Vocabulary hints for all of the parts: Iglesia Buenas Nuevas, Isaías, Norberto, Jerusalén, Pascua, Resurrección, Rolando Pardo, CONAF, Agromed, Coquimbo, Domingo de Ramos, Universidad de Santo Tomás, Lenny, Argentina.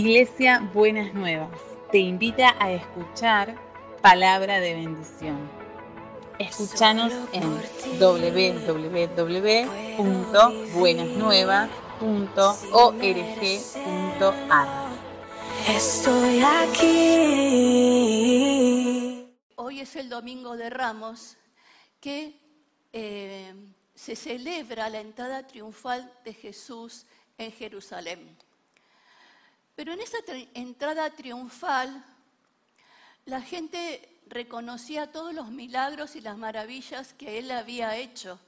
Iglesia Buenas Nuevas te invita a escuchar palabra de bendición. Escúchanos en www.buenasnuevas.org.ar. Estoy aquí. Hoy es el Domingo de Ramos, que se celebra la entrada triunfal de Jesús en Jerusalén. Pero en esa entrada triunfal, la gente reconocía todos los milagros y las maravillas que él había hecho.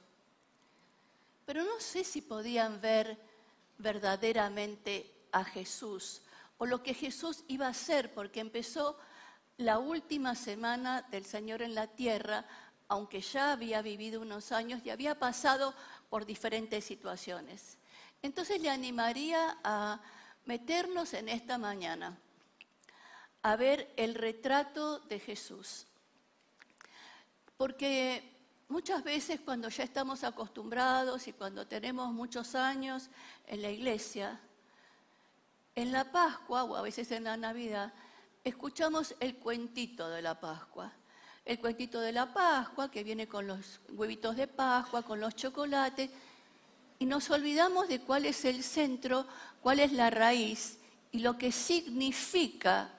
Pero no sé si podían ver verdaderamente a Jesús o lo que Jesús iba a hacer, porque empezó la última semana del Señor en la tierra, aunque ya había vivido unos años y había pasado por diferentes situaciones. Entonces le animaría a meternos en esta mañana a ver el retrato de Jesús. Porque muchas veces cuando ya estamos acostumbrados y cuando tenemos muchos años en la iglesia, en la Pascua o a veces en la Navidad, escuchamos el cuentito de la Pascua. El cuentito de la Pascua que viene con los huevitos de Pascua, con los chocolates, y nos olvidamos de cuál es el centro, cuál es la raíz y lo que significa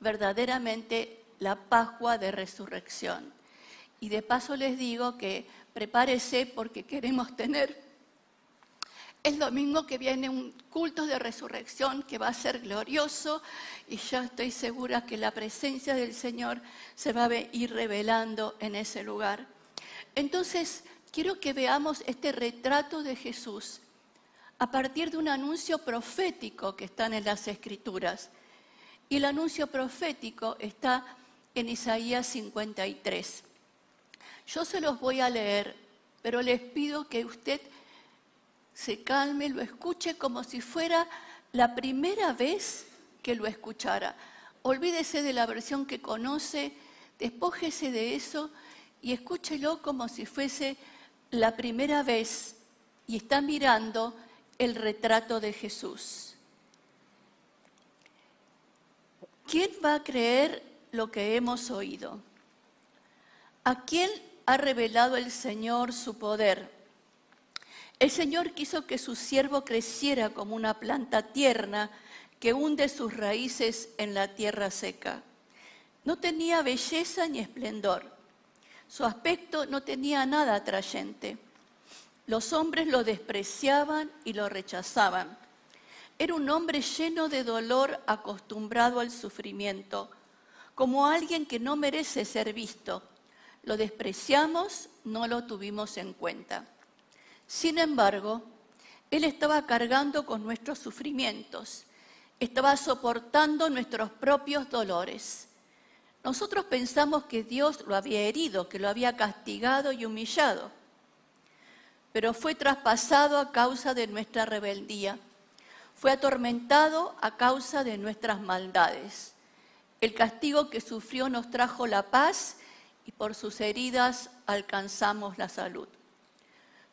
verdaderamente la Pascua de Resurrección. Y de paso les digo que prepárese porque queremos tener el domingo que viene un culto de resurrección que va a ser glorioso, y ya estoy segura que la presencia del Señor se va a ir revelando en ese lugar. Entonces, quiero que veamos este retrato de Jesús a partir de un anuncio profético que está en las Escrituras. Y el anuncio profético está en Isaías 53. Yo se los voy a leer, pero les pido que usted se calme, lo escuche como si fuera la primera vez que lo escuchara. Olvídese de la versión que conoce, despójese de eso y escúchelo como si fuese la primera vez, y está mirando el retrato de Jesús. ¿Quién va a creer lo que hemos oído? ¿A quién ha revelado el Señor su poder? El Señor quiso que su siervo creciera como una planta tierna que hunde sus raíces en la tierra seca. No tenía belleza ni esplendor. Su aspecto no tenía nada atrayente. Los hombres lo despreciaban y lo rechazaban. Era un hombre lleno de dolor, acostumbrado al sufrimiento, como alguien que no merece ser visto. Lo despreciamos, no lo tuvimos en cuenta. Sin embargo, él estaba cargando con nuestros sufrimientos, estaba soportando nuestros propios dolores. Nosotros pensamos que Dios lo había herido, que lo había castigado y humillado, pero fue traspasado a causa de nuestra rebeldía, fue atormentado a causa de nuestras maldades. El castigo que sufrió nos trajo la paz y por sus heridas alcanzamos la salud.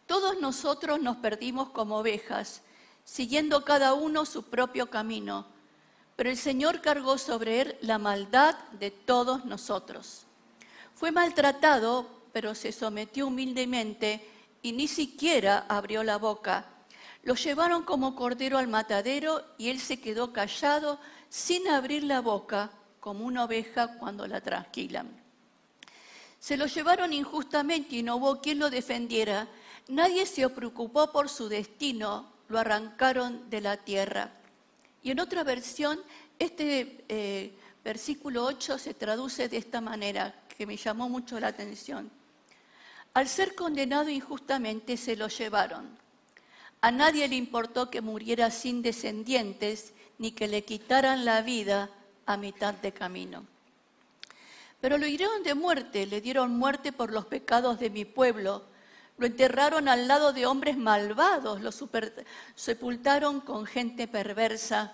Todos nosotros nos perdimos como ovejas, siguiendo cada uno su propio camino, pero el Señor cargó sobre él la maldad de todos nosotros. Fue maltratado, pero se sometió humildemente y ni siquiera abrió la boca. Lo llevaron como cordero al matadero y él se quedó callado sin abrir la boca, como una oveja cuando la trasquilan. Se lo llevaron injustamente y no hubo quien lo defendiera. Nadie se preocupó por su destino, lo arrancaron de la tierra. Y en otra versión, este versículo 8 se traduce de esta manera, que me llamó mucho la atención. Al ser condenado injustamente se lo llevaron. A nadie le importó que muriera sin descendientes, ni que le quitaran la vida a mitad de camino. Pero lo hirieron de muerte, le dieron muerte por los pecados de mi pueblo. Lo enterraron al lado de hombres malvados, lo sepultaron con gente perversa,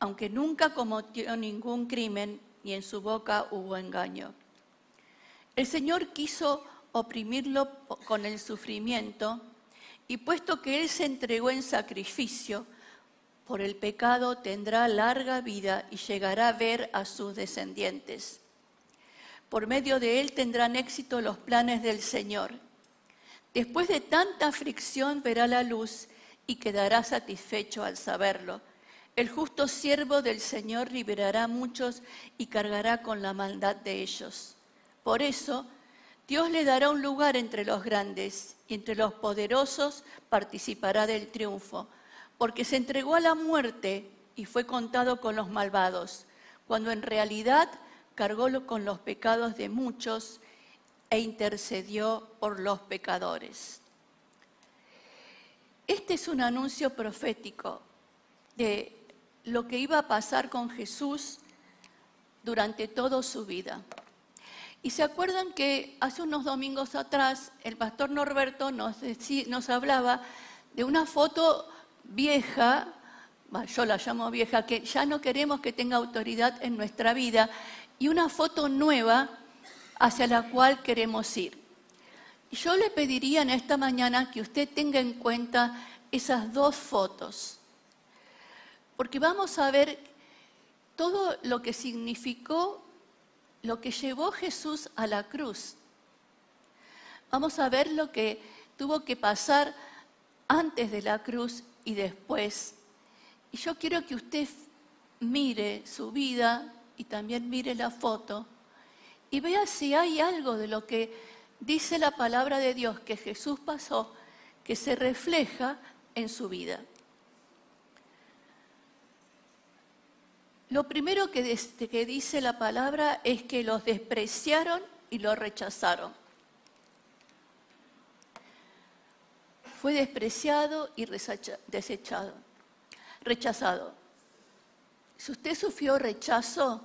aunque nunca cometió ningún crimen, ni en su boca hubo engaño. El Señor quiso oprimirlo con el sufrimiento, y puesto que él se entregó en sacrificio, por el pecado tendrá larga vida y llegará a ver a sus descendientes. Por medio de él tendrán éxito los planes del Señor. Después de tanta aflicción verá la luz y quedará satisfecho al saberlo. El justo siervo del Señor liberará a muchos y cargará con la maldad de ellos. Por eso, Dios le dará un lugar entre los grandes y entre los poderosos participará del triunfo, porque se entregó a la muerte y fue contado con los malvados, cuando en realidad cargó con los pecados de muchos e intercedió por los pecadores. Este es un anuncio profético de lo que iba a pasar con Jesús durante toda su vida. Y se acuerdan que hace unos domingos atrás el pastor Norberto nos hablaba de una foto vieja, yo la llamo vieja, que ya no queremos que tenga autoridad en nuestra vida, y una foto nueva hacia la cual queremos ir. Yo le pediría en esta mañana que usted tenga en cuenta esas dos fotos, porque vamos a ver todo lo que significó, lo que llevó Jesús a la cruz. Vamos a ver lo que tuvo que pasar antes de la cruz y después. Y yo quiero que usted mire su vida y también mire la foto y vea si hay algo de lo que dice la palabra de Dios que Jesús pasó, que se refleja en su vida. Lo primero que dice la palabra es que los despreciaron y los rechazaron. Fue despreciado y rechazado. Si usted sufrió rechazo,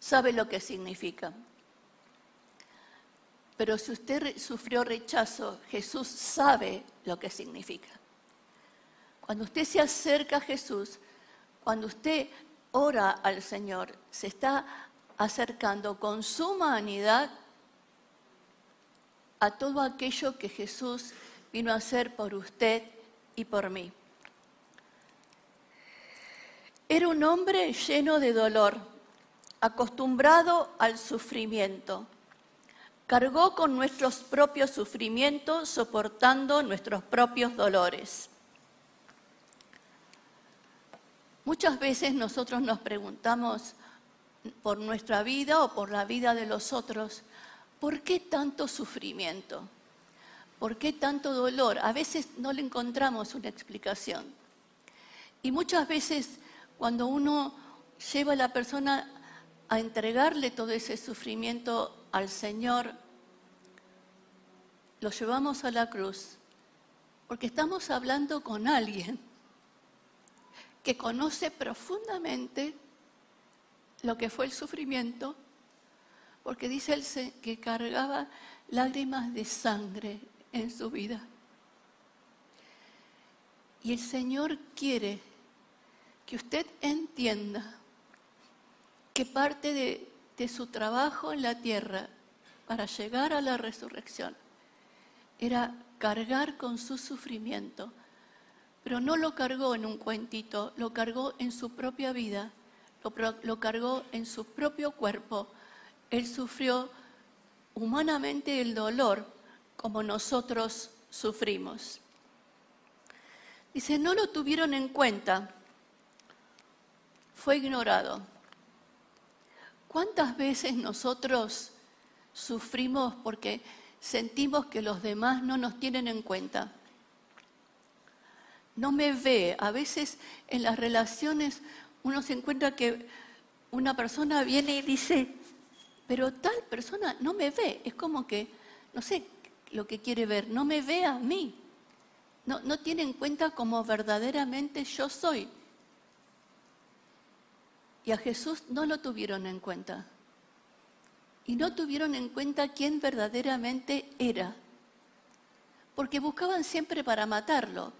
sabe lo que significa. Pero si usted sufrió rechazo, Jesús sabe lo que significa. Cuando usted se acerca a Jesús, cuando usted ora al Señor, se está acercando con su humanidad a todo aquello que Jesús vino a hacer por usted y por mí. Era un hombre lleno de dolor, acostumbrado al sufrimiento. Cargó con nuestros propios sufrimientos, soportando nuestros propios dolores. Muchas veces nosotros nos preguntamos por nuestra vida o por la vida de los otros, ¿por qué tanto sufrimiento? ¿Por qué tanto dolor? A veces no le encontramos una explicación. Y muchas veces cuando uno lleva a la persona a entregarle todo ese sufrimiento al Señor, lo llevamos a la cruz, porque estamos hablando con alguien que conoce profundamente lo que fue el sufrimiento, porque dice él que cargaba lágrimas de sangre en su vida. Y el Señor quiere que usted entienda que parte de su trabajo en la tierra para llegar a la resurrección era cargar con su sufrimiento, pero no lo cargó en un cuentito, lo cargó en su propia vida, lo cargó en su propio cuerpo. Él sufrió humanamente el dolor como nosotros sufrimos. Dice, no lo tuvieron en cuenta, fue ignorado. ¿Cuántas veces nosotros sufrimos porque sentimos que los demás no nos tienen en cuenta? No me ve. A veces en las relaciones uno se encuentra que una persona viene y dice, pero tal persona no me ve. Es como que, no sé, lo que quiere ver, no me ve a mí, no tiene en cuenta como verdaderamente yo soy. Y a Jesús no lo tuvieron en cuenta, y no tuvieron en cuenta quién verdaderamente era, porque buscaban siempre para matarlo,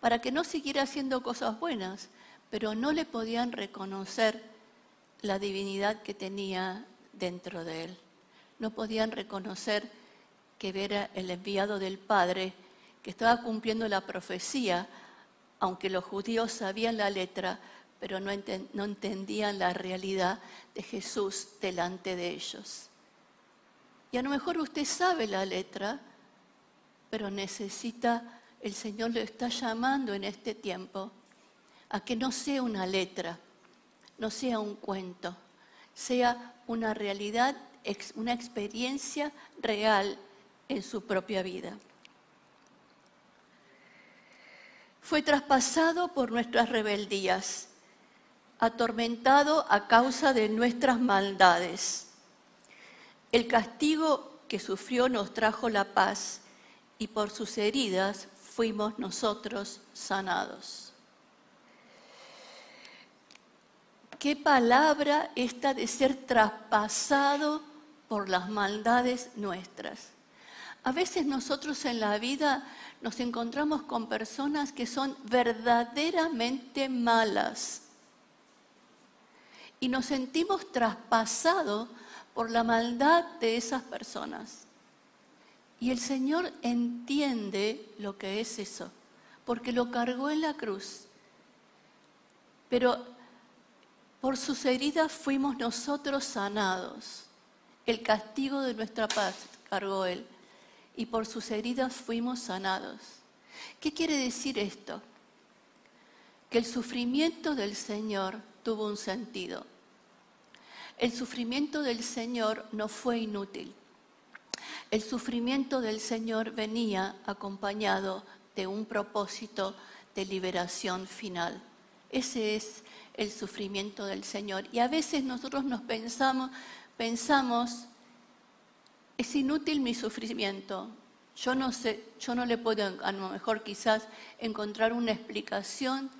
para que no siguiera haciendo cosas buenas, pero no le podían reconocer la divinidad que tenía dentro de él. No podían reconocer que era el enviado del Padre, que estaba cumpliendo la profecía, aunque los judíos sabían la letra, pero no entendían la realidad de Jesús delante de ellos. Y a lo mejor usted sabe la letra, pero necesita, el Señor lo está llamando en este tiempo, a que no sea una letra, no sea un cuento, sea una realidad, una experiencia real en su propia vida. Fue traspasado por nuestras rebeldías, atormentado a causa de nuestras maldades. El castigo que sufrió nos trajo la paz, y por sus heridas fuimos nosotros sanados. Qué palabra esta de ser traspasado por las maldades nuestras. A veces nosotros en la vida nos encontramos con personas que son verdaderamente malas y nos sentimos traspasados por la maldad de esas personas. Y el Señor entiende lo que es eso, porque lo cargó en la cruz. Pero por sus heridas fuimos nosotros sanados. El castigo de nuestra paz cargó Él. Y por sus heridas fuimos sanados. ¿Qué quiere decir esto? Que el sufrimiento del Señor tuvo un sentido. El sufrimiento del Señor no fue inútil. El sufrimiento del Señor venía acompañado de un propósito de liberación final. Ese es el sufrimiento del Señor. Y a veces nosotros nos pensamos, es inútil mi sufrimiento. Yo no sé, yo no le puedo, a lo mejor quizás, encontrar una explicación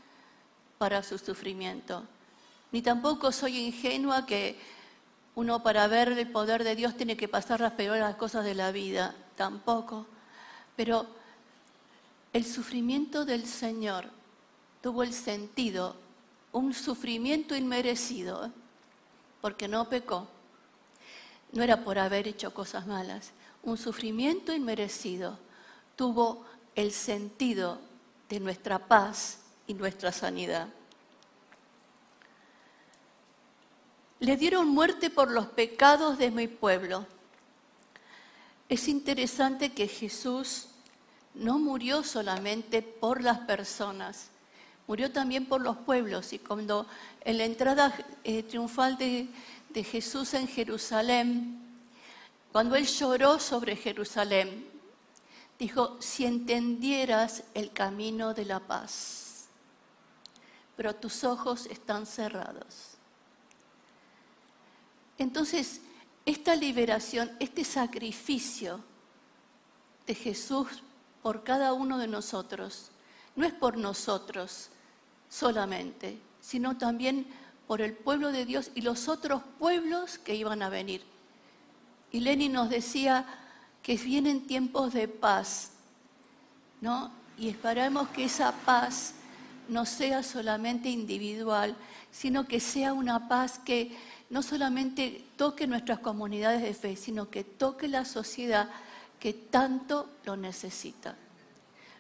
para su sufrimiento. Ni tampoco soy ingenua que uno para ver el poder de Dios tiene que pasar las peores cosas de la vida. Tampoco. Pero el sufrimiento del Señor tuvo el sentido, un sufrimiento inmerecido, porque no pecó. No era por haber hecho cosas malas. Un sufrimiento inmerecido tuvo el sentido de nuestra paz y nuestra sanidad. Le dieron muerte por los pecados de mi pueblo. Es interesante que Jesús no murió solamente por las personas, murió también por los pueblos. Y cuando en la entrada triunfal de Jesús en Jerusalén, cuando Él lloró sobre Jerusalén, dijo, si entendieras el camino de la paz, pero tus ojos están cerrados. Entonces, esta liberación, este sacrificio de Jesús por cada uno de nosotros, no es por nosotros solamente, sino también por el pueblo de Dios y los otros pueblos que iban a venir. Y Lenny nos decía que vienen tiempos de paz, ¿no? Y esperamos que esa paz no sea solamente individual, sino que sea una paz que no solamente toque nuestras comunidades de fe, sino que toque la sociedad que tanto lo necesita.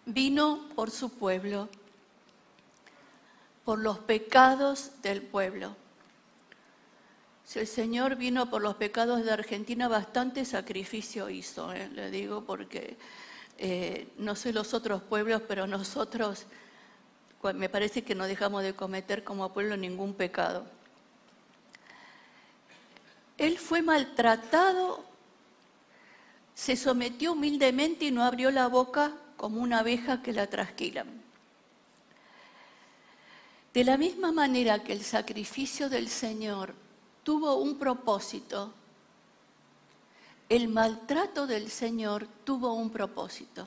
Vino por su pueblo, por los pecados del pueblo. Si el Señor vino por los pecados de Argentina, bastante sacrificio hizo, le digo, porque no sé los otros pueblos, pero nosotros me parece que no dejamos de cometer como pueblo ningún pecado. Él fue maltratado, se sometió humildemente y no abrió la boca como una abeja que la trasquilan. De la misma manera que el sacrificio del Señor tuvo un propósito, el maltrato del Señor tuvo un propósito.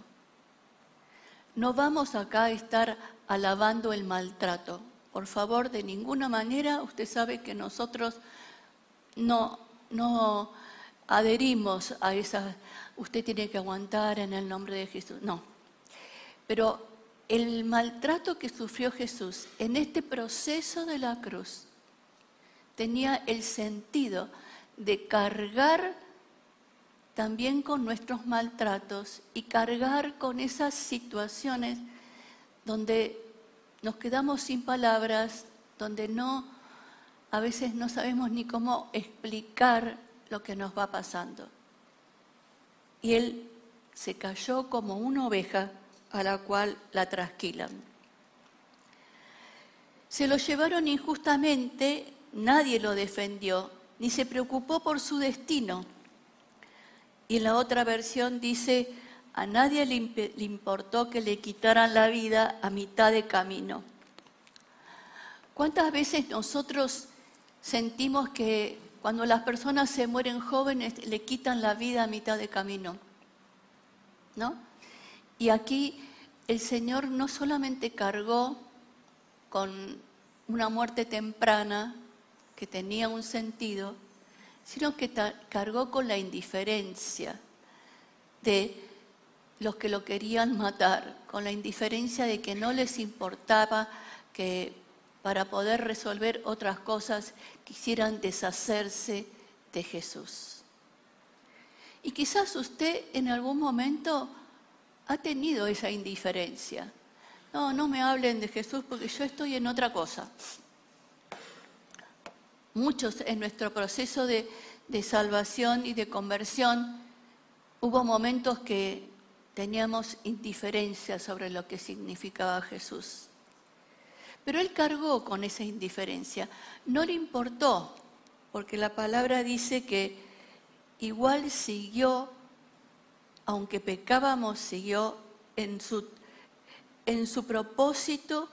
No vamos acá a estar alabando el maltrato. Por favor, de ninguna manera, usted sabe que nosotros no adherimos a esas, usted tiene que aguantar en el nombre de Jesús. No. Pero el maltrato que sufrió Jesús en este proceso de la cruz tenía el sentido de cargar también con nuestros maltratos y cargar con esas situaciones donde nos quedamos sin palabras, donde a veces no sabemos ni cómo explicar lo que nos va pasando. Y él se cayó como una oveja a la cual la trasquilan. Se lo llevaron injustamente, nadie lo defendió, ni se preocupó por su destino. Y en la otra versión dice, a nadie le importó que le quitaran la vida a mitad de camino. ¿Cuántas veces nosotros sentimos que cuando las personas se mueren jóvenes le quitan la vida a mitad de camino? ¿No? Y aquí el Señor no solamente cargó con una muerte temprana que tenía un sentido, sino que cargó con la indiferencia de los que lo querían matar, con la indiferencia de que no les importaba que para poder resolver otras cosas quisieran deshacerse de Jesús. Y quizás usted en algún momento ha tenido esa indiferencia. No, no me hablen de Jesús porque yo estoy en otra cosa. Muchos en nuestro proceso de salvación y de conversión hubo momentos que teníamos indiferencia sobre lo que significaba Jesús. Pero él cargó con esa indiferencia. No le importó, porque la palabra dice que igual siguió, aunque pecábamos, siguió en su propósito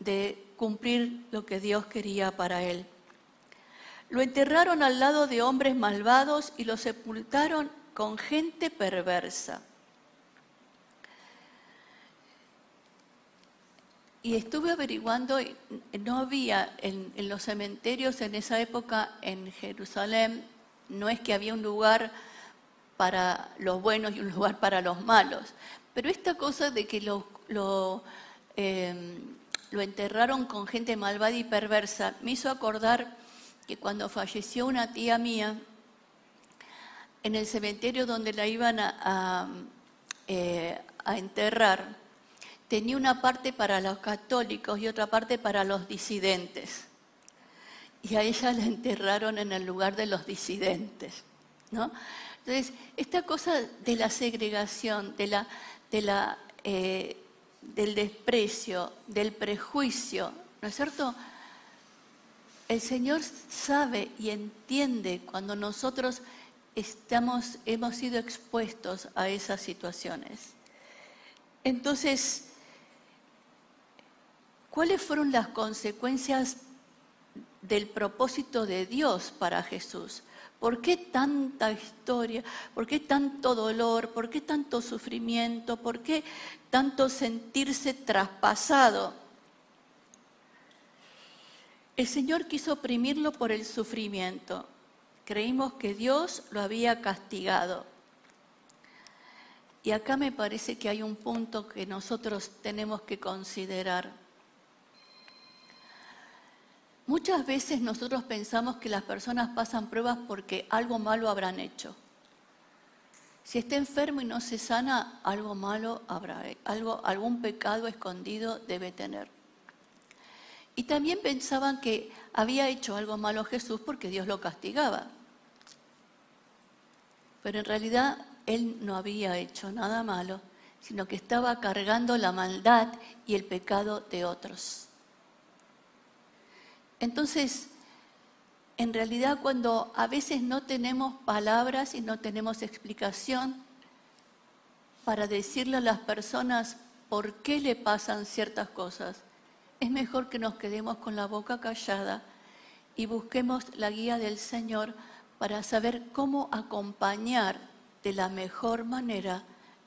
de cumplir lo que Dios quería para él. Lo enterraron al lado de hombres malvados y lo sepultaron con gente perversa. Y estuve averiguando, no había en los cementerios en esa época en Jerusalén, no es que había un lugar para los buenos y un lugar para los malos, pero esta cosa de que lo enterraron con gente malvada y perversa me hizo acordar que cuando falleció una tía mía, en el cementerio donde la iban a enterrar, tenía una parte para los católicos y otra parte para los disidentes. Y a ella la enterraron en el lugar de los disidentes, ¿no? Entonces, esta cosa de la segregación, del desprecio, del prejuicio, ¿no es cierto? El Señor sabe y entiende cuando nosotros hemos sido expuestos a esas situaciones. Entonces, ¿cuáles fueron las consecuencias del propósito de Dios para Jesús? ¿Por qué tanta historia? ¿Por qué tanto dolor? ¿Por qué tanto sufrimiento? ¿Por qué tanto sentirse traspasado? El Señor quiso oprimirlo por el sufrimiento. Creímos que Dios lo había castigado. Y acá me parece que hay un punto que nosotros tenemos que considerar. Muchas veces nosotros pensamos que las personas pasan pruebas porque algo malo habrán hecho. Si está enfermo y no se sana, algo malo habrá, algún pecado escondido debe tener. Y también pensaban que había hecho algo malo Jesús porque Dios lo castigaba. Pero en realidad él no había hecho nada malo, sino que estaba cargando la maldad y el pecado de otros. Entonces, en realidad cuando a veces no tenemos palabras y no tenemos explicación para decirle a las personas por qué le pasan ciertas cosas, es mejor que nos quedemos con la boca callada y busquemos la guía del Señor para saber cómo acompañar de la mejor manera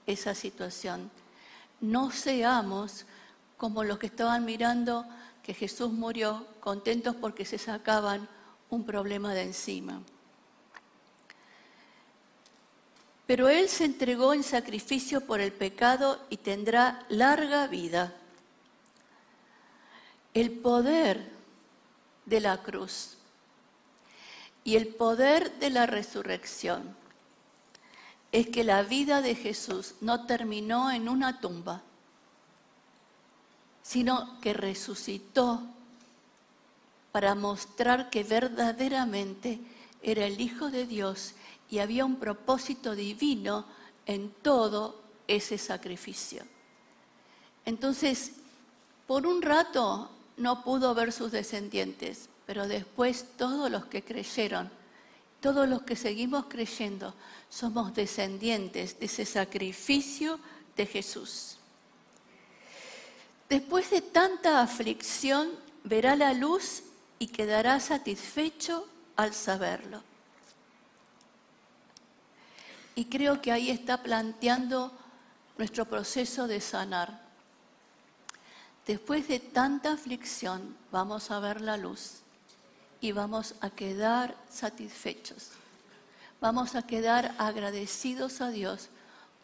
esa situación. No seamos como los que estaban mirando que Jesús murió, contentos porque se sacaban un problema de encima. Pero él se entregó en sacrificio por el pecado y tendrá larga vida. El poder de la cruz y el poder de la resurrección es que la vida de Jesús no terminó en una tumba, sino que resucitó para mostrar que verdaderamente era el Hijo de Dios y había un propósito divino en todo ese sacrificio. Entonces, por un rato no pudo ver sus descendientes, pero después todos los que creyeron, todos los que seguimos creyendo, somos descendientes de ese sacrificio de Jesús. Después de tanta aflicción, verá la luz y quedará satisfecho al saberlo. Y creo que ahí está planteando nuestro proceso de sanar. Después de tanta aflicción, vamos a ver la luz y vamos a quedar satisfechos. Vamos a quedar agradecidos a Dios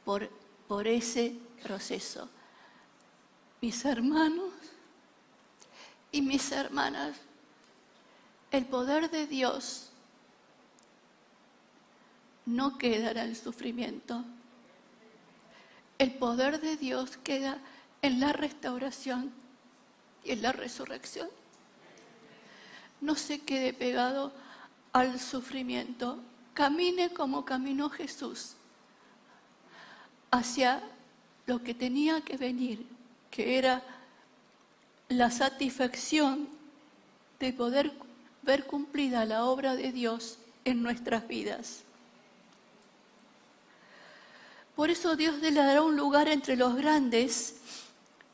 por ese proceso. Mis hermanos y mis hermanas, el poder de Dios no queda en el sufrimiento. El poder de Dios queda en la restauración y en la resurrección. No se quede pegado al sufrimiento. Camine como caminó Jesús hacia lo que tenía que venir, que era la satisfacción de poder ver cumplida la obra de Dios en nuestras vidas. Por eso Dios le dará un lugar entre los grandes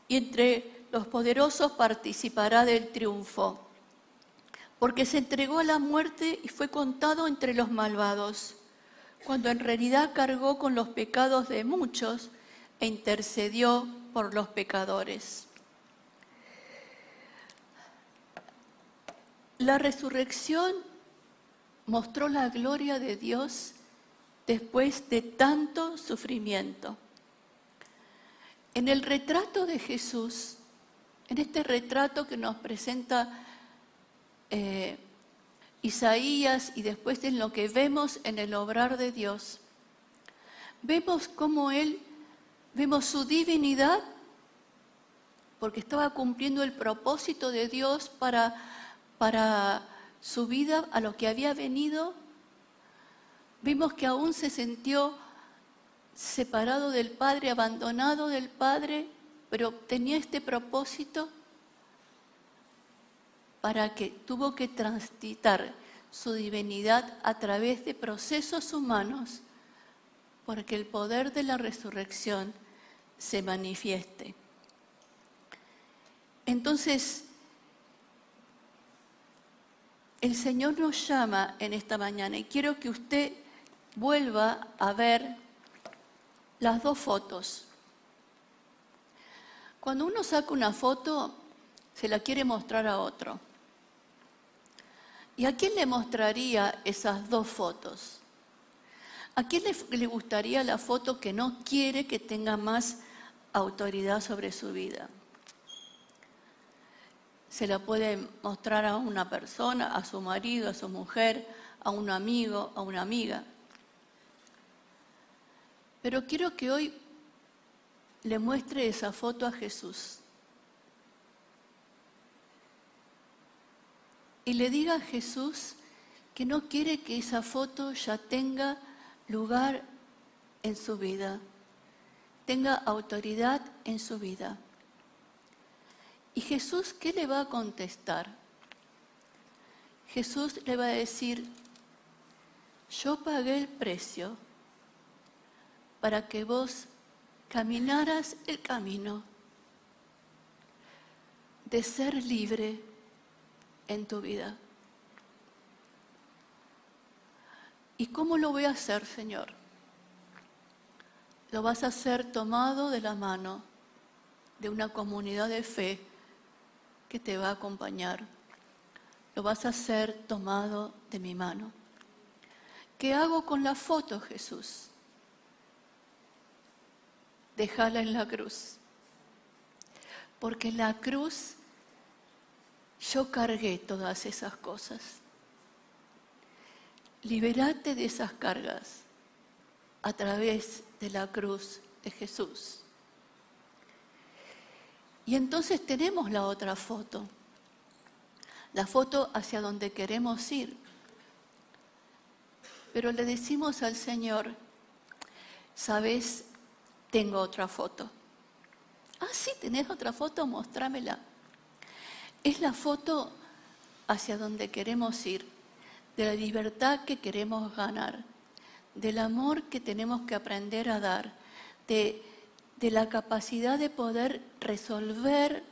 y entre los poderosos participará del triunfo, porque se entregó a la muerte y fue contado entre los malvados, cuando en realidad cargó con los pecados de muchos e intercedió por los pecadores. La resurrección mostró la gloria de Dios después de tanto sufrimiento. En el retrato de Jesús, en este retrato que nos presenta Isaías y después en lo que vemos en el obrar de Dios, vemos cómo Él, vemos su divinidad, porque estaba cumpliendo el propósito de Dios para su vida, a lo que había venido. Vimos que aún se sintió separado del Padre, abandonado del Padre, pero tenía este propósito para que tuvo que transitar su divinidad a través de procesos humanos, porque el poder de la resurrección se manifieste. Entonces, el Señor nos llama en esta mañana y quiero que usted vuelva a ver las dos fotos. Cuando uno saca una foto, se la quiere mostrar a otro. ¿Y a quién le mostraría esas dos fotos? ¿A quién le gustaría la foto que no quiere que tenga más autoridad sobre su vida? Se la puede mostrar a una persona, a su marido, a su mujer, a un amigo, a una amiga. Pero quiero que hoy le muestre esa foto a Jesús. Y le diga a Jesús que no quiere que esa foto ya tenga lugar en su vida, tenga autoridad en su vida. ¿Y Jesús qué le va a contestar? Jesús le va a decir: yo pagué el precio para que vos caminaras el camino de ser libre en tu vida. ¿Y cómo lo voy a hacer, Señor? Lo vas a hacer tomado de la mano de una comunidad de fe que te va a acompañar. Lo vas a hacer tomado de mi mano. ¿Qué hago con la foto, Jesús? Déjala en la cruz, porque en la cruz yo cargué todas esas cosas. Libérate de esas cargas a través de la cruz de Jesús. Y entonces tenemos la otra foto, la foto hacia donde queremos ir. Pero le decimos al Señor, ¿sabes? Tengo otra foto. Ah, sí, tenés otra foto, mostrámela. Es la foto hacia donde queremos ir, de la libertad que queremos ganar, del amor que tenemos que aprender a dar, de la capacidad de poder resolver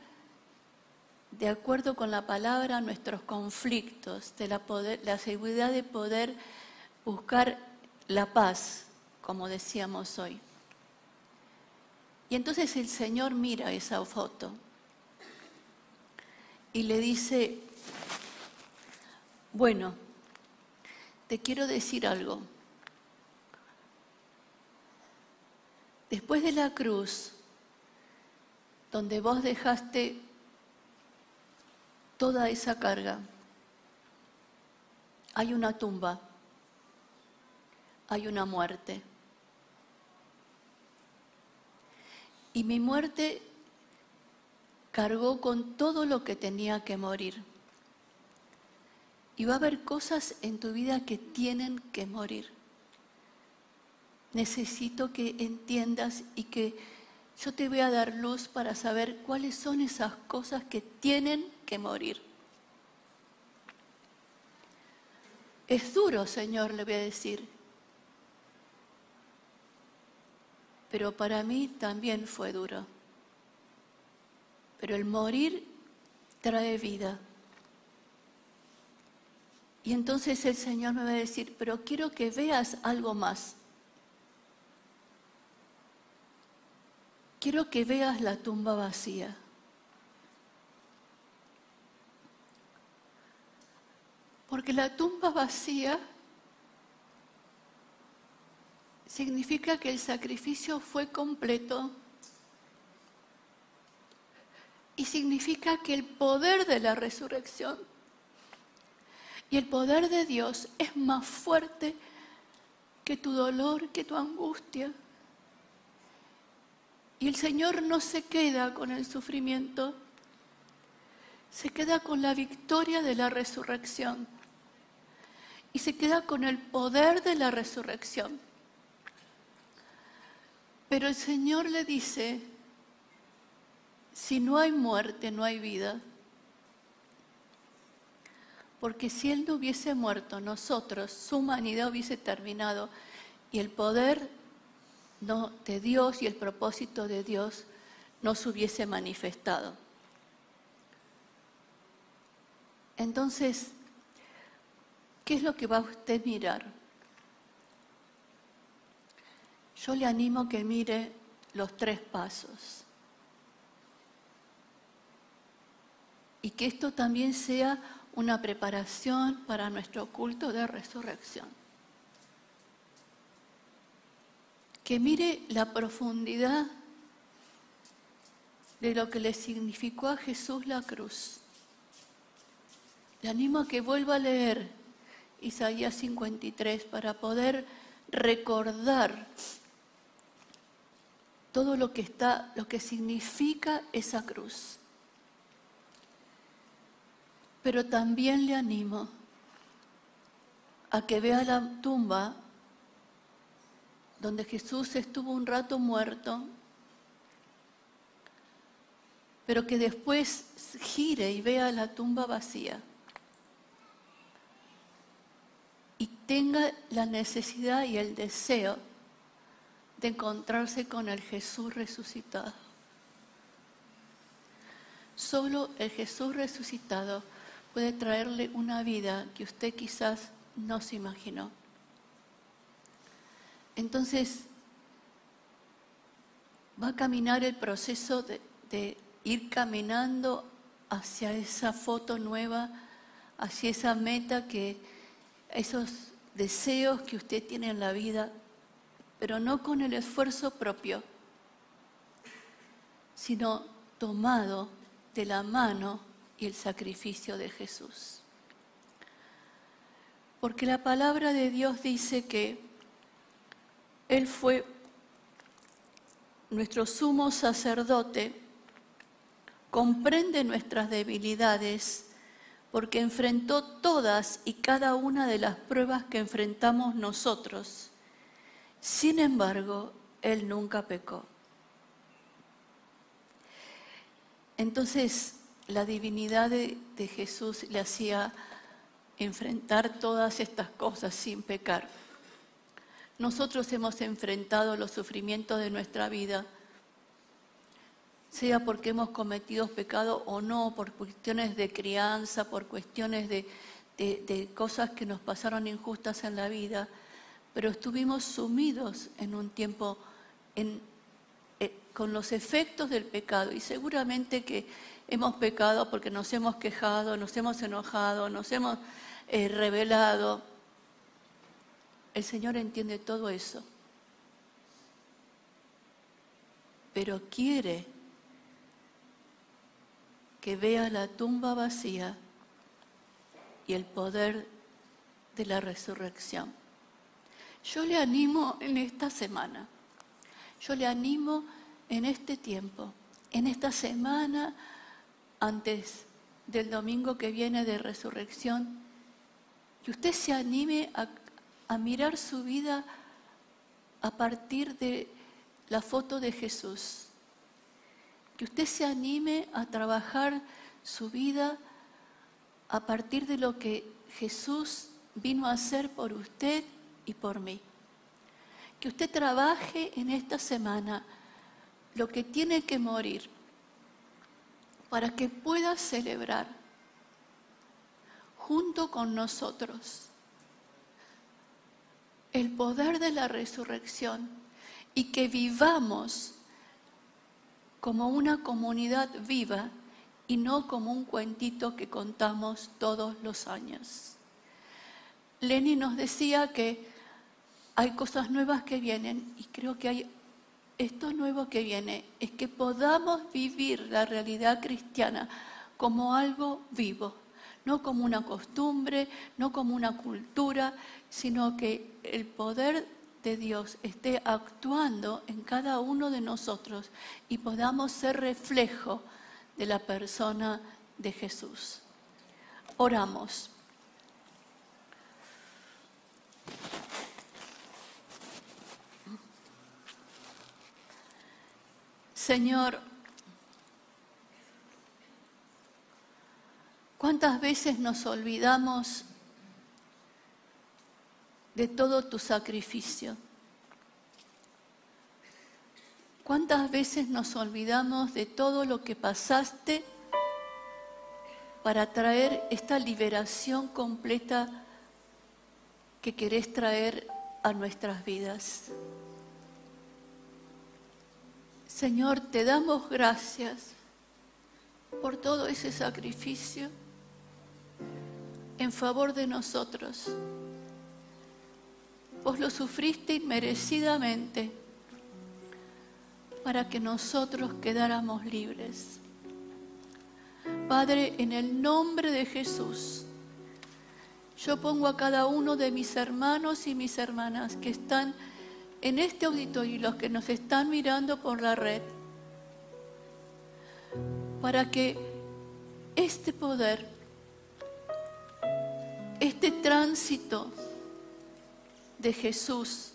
de acuerdo con la palabra nuestros conflictos, de la seguridad de poder buscar la paz, como decíamos hoy. Y entonces el Señor mira esa foto y le dice, bueno, te quiero decir algo. Después de la cruz, donde vos dejaste toda esa carga, hay una tumba, hay una muerte. Y mi muerte cargó con todo lo que tenía que morir. Y va a haber cosas en tu vida que tienen que morir. Necesito que entiendas y que yo te voy a dar luz para saber cuáles son esas cosas que tienen que morir. Es duro, Señor, le voy a decir. Pero para mí también fue duro. Pero el morir trae vida. Y entonces el Señor me va a decir, pero quiero que veas algo más. Quiero que veas la tumba vacía. Porque la tumba vacía significa que el sacrificio fue completo y significa que el poder de la resurrección y el poder de Dios es más fuerte que tu dolor, que tu angustia. Y el Señor no se queda con el sufrimiento, se queda con la victoria de la resurrección y se queda con el poder de la resurrección. Pero el Señor le dice, si no hay muerte, no hay vida. Porque si Él no hubiese muerto, nosotros, su humanidad hubiese terminado y el poder de Dios y el propósito de Dios nos hubiese manifestado. Entonces, ¿qué es lo que va usted a mirar? Yo le animo a que mire los 3 pasos. Y que esto también sea una preparación para nuestro culto de resurrección. Que mire la profundidad de lo que le significó a Jesús la cruz. Le animo a que vuelva a leer Isaías 53 para poder recordar todo lo que significa esa cruz. Pero también le animo a que vea la tumba donde Jesús estuvo un rato muerto, pero que después gire y vea la tumba vacía y tenga la necesidad y el deseo de encontrarse con el Jesús resucitado. Solo el Jesús resucitado puede traerle una vida que usted quizás no se imaginó. Entonces, va a caminar el proceso de ir caminando hacia esa foto nueva, hacia esa meta, esos deseos que usted tiene en la vida, pero no con el esfuerzo propio, sino tomado de la mano y el sacrificio de Jesús. Porque la palabra de Dios dice que Él fue nuestro sumo sacerdote comprende nuestras debilidades porque enfrentó todas y cada una de las pruebas que enfrentamos nosotros. Sin embargo, Él nunca pecó. Entonces, la divinidad de Jesús le hacía enfrentar todas estas cosas sin pecar. Nosotros hemos enfrentado los sufrimientos de nuestra vida, sea porque hemos cometido pecado o no, por cuestiones de crianza, por cuestiones de cosas que nos pasaron injustas en la vida, pero estuvimos sumidos en un tiempo con los efectos del pecado, y seguramente que hemos pecado porque nos hemos quejado, nos hemos enojado, nos hemos rebelado. El Señor entiende todo eso, pero quiere que veas la tumba vacía y el poder de la resurrección. Yo le animo en esta semana, yo le animo en este tiempo, en esta semana antes del domingo que viene de resurrección, que usted se anime a mirar su vida a partir de la foto de Jesús. Que usted se anime a trabajar su vida a partir de lo que Jesús vino a hacer por usted y por mí. Que usted trabaje en esta semana lo que tiene que morir para que pueda celebrar junto con nosotros el poder de la resurrección, y que vivamos como una comunidad viva y no como un cuentito que contamos todos los años. Lenny nos decía que hay cosas nuevas que vienen, y creo que hay esto nuevo que viene, es que podamos vivir la realidad cristiana como algo vivo. No como una costumbre, no como una cultura, sino que el poder de Dios esté actuando en cada uno de nosotros y podamos ser reflejo de la persona de Jesús. Oramos. Señor, ¿cuántas veces nos olvidamos de todo tu sacrificio? ¿Cuántas veces nos olvidamos de todo lo que pasaste para traer esta liberación completa que querés traer a nuestras vidas? Señor, te damos gracias por todo ese sacrificio en favor de nosotros. Vos lo sufriste inmerecidamente para que nosotros quedáramos libres. Padre, en el nombre de Jesús, yo pongo a cada uno de mis hermanos y mis hermanas que están en este auditorio y los que nos están mirando por la red, para que este poder, este tránsito de Jesús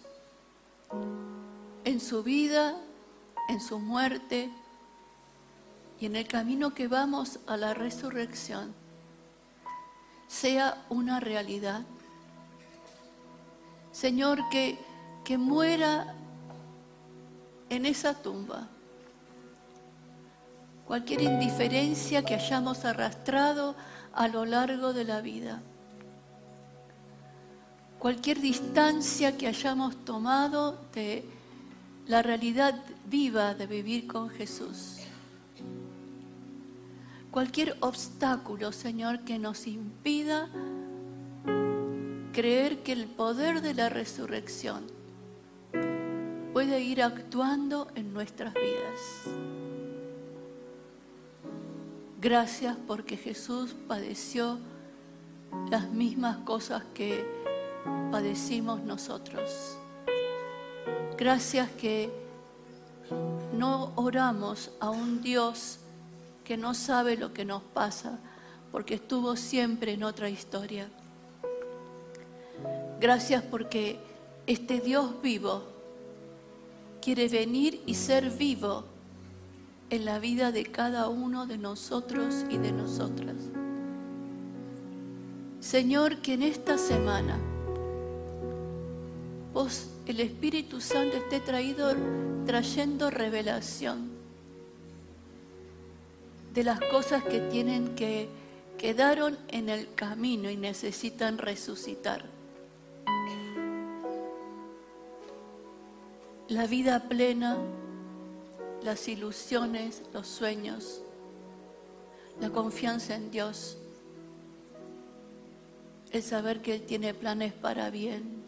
en su vida, en su muerte y en el camino que vamos a la resurrección, sea una realidad. Señor, que muera en esa tumba cualquier indiferencia que hayamos arrastrado a lo largo de la vida, cualquier distancia que hayamos tomado de la realidad viva de vivir con Jesús, cualquier obstáculo, Señor, que nos impida creer que el poder de la resurrección puede ir actuando en nuestras vidas. Gracias porque Jesús padeció las mismas cosas que padecimos nosotros. Gracias que no oramos a un Dios que no sabe lo que nos pasa, porque estuvo siempre en otra historia. Gracias porque este Dios vivo quiere venir y ser vivo en la vida de cada uno de nosotros y de nosotras. Señor, que en esta semana vos, el Espíritu Santo, esté trayendo revelación de las cosas que tienen que quedaron en el camino y necesitan resucitar. La vida plena, las ilusiones, los sueños, la confianza en Dios, el saber que Él tiene planes para bien.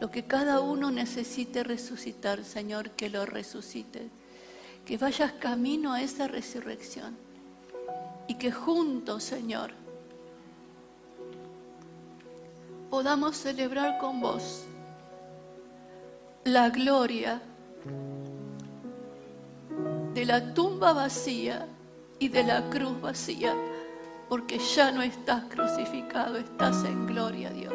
Lo que cada uno necesite resucitar, Señor, que lo resucites, que vayas camino a esa resurrección y que juntos, Señor, podamos celebrar con vos la gloria de la tumba vacía y de la cruz vacía, porque ya no estás crucificado, estás en gloria, Dios.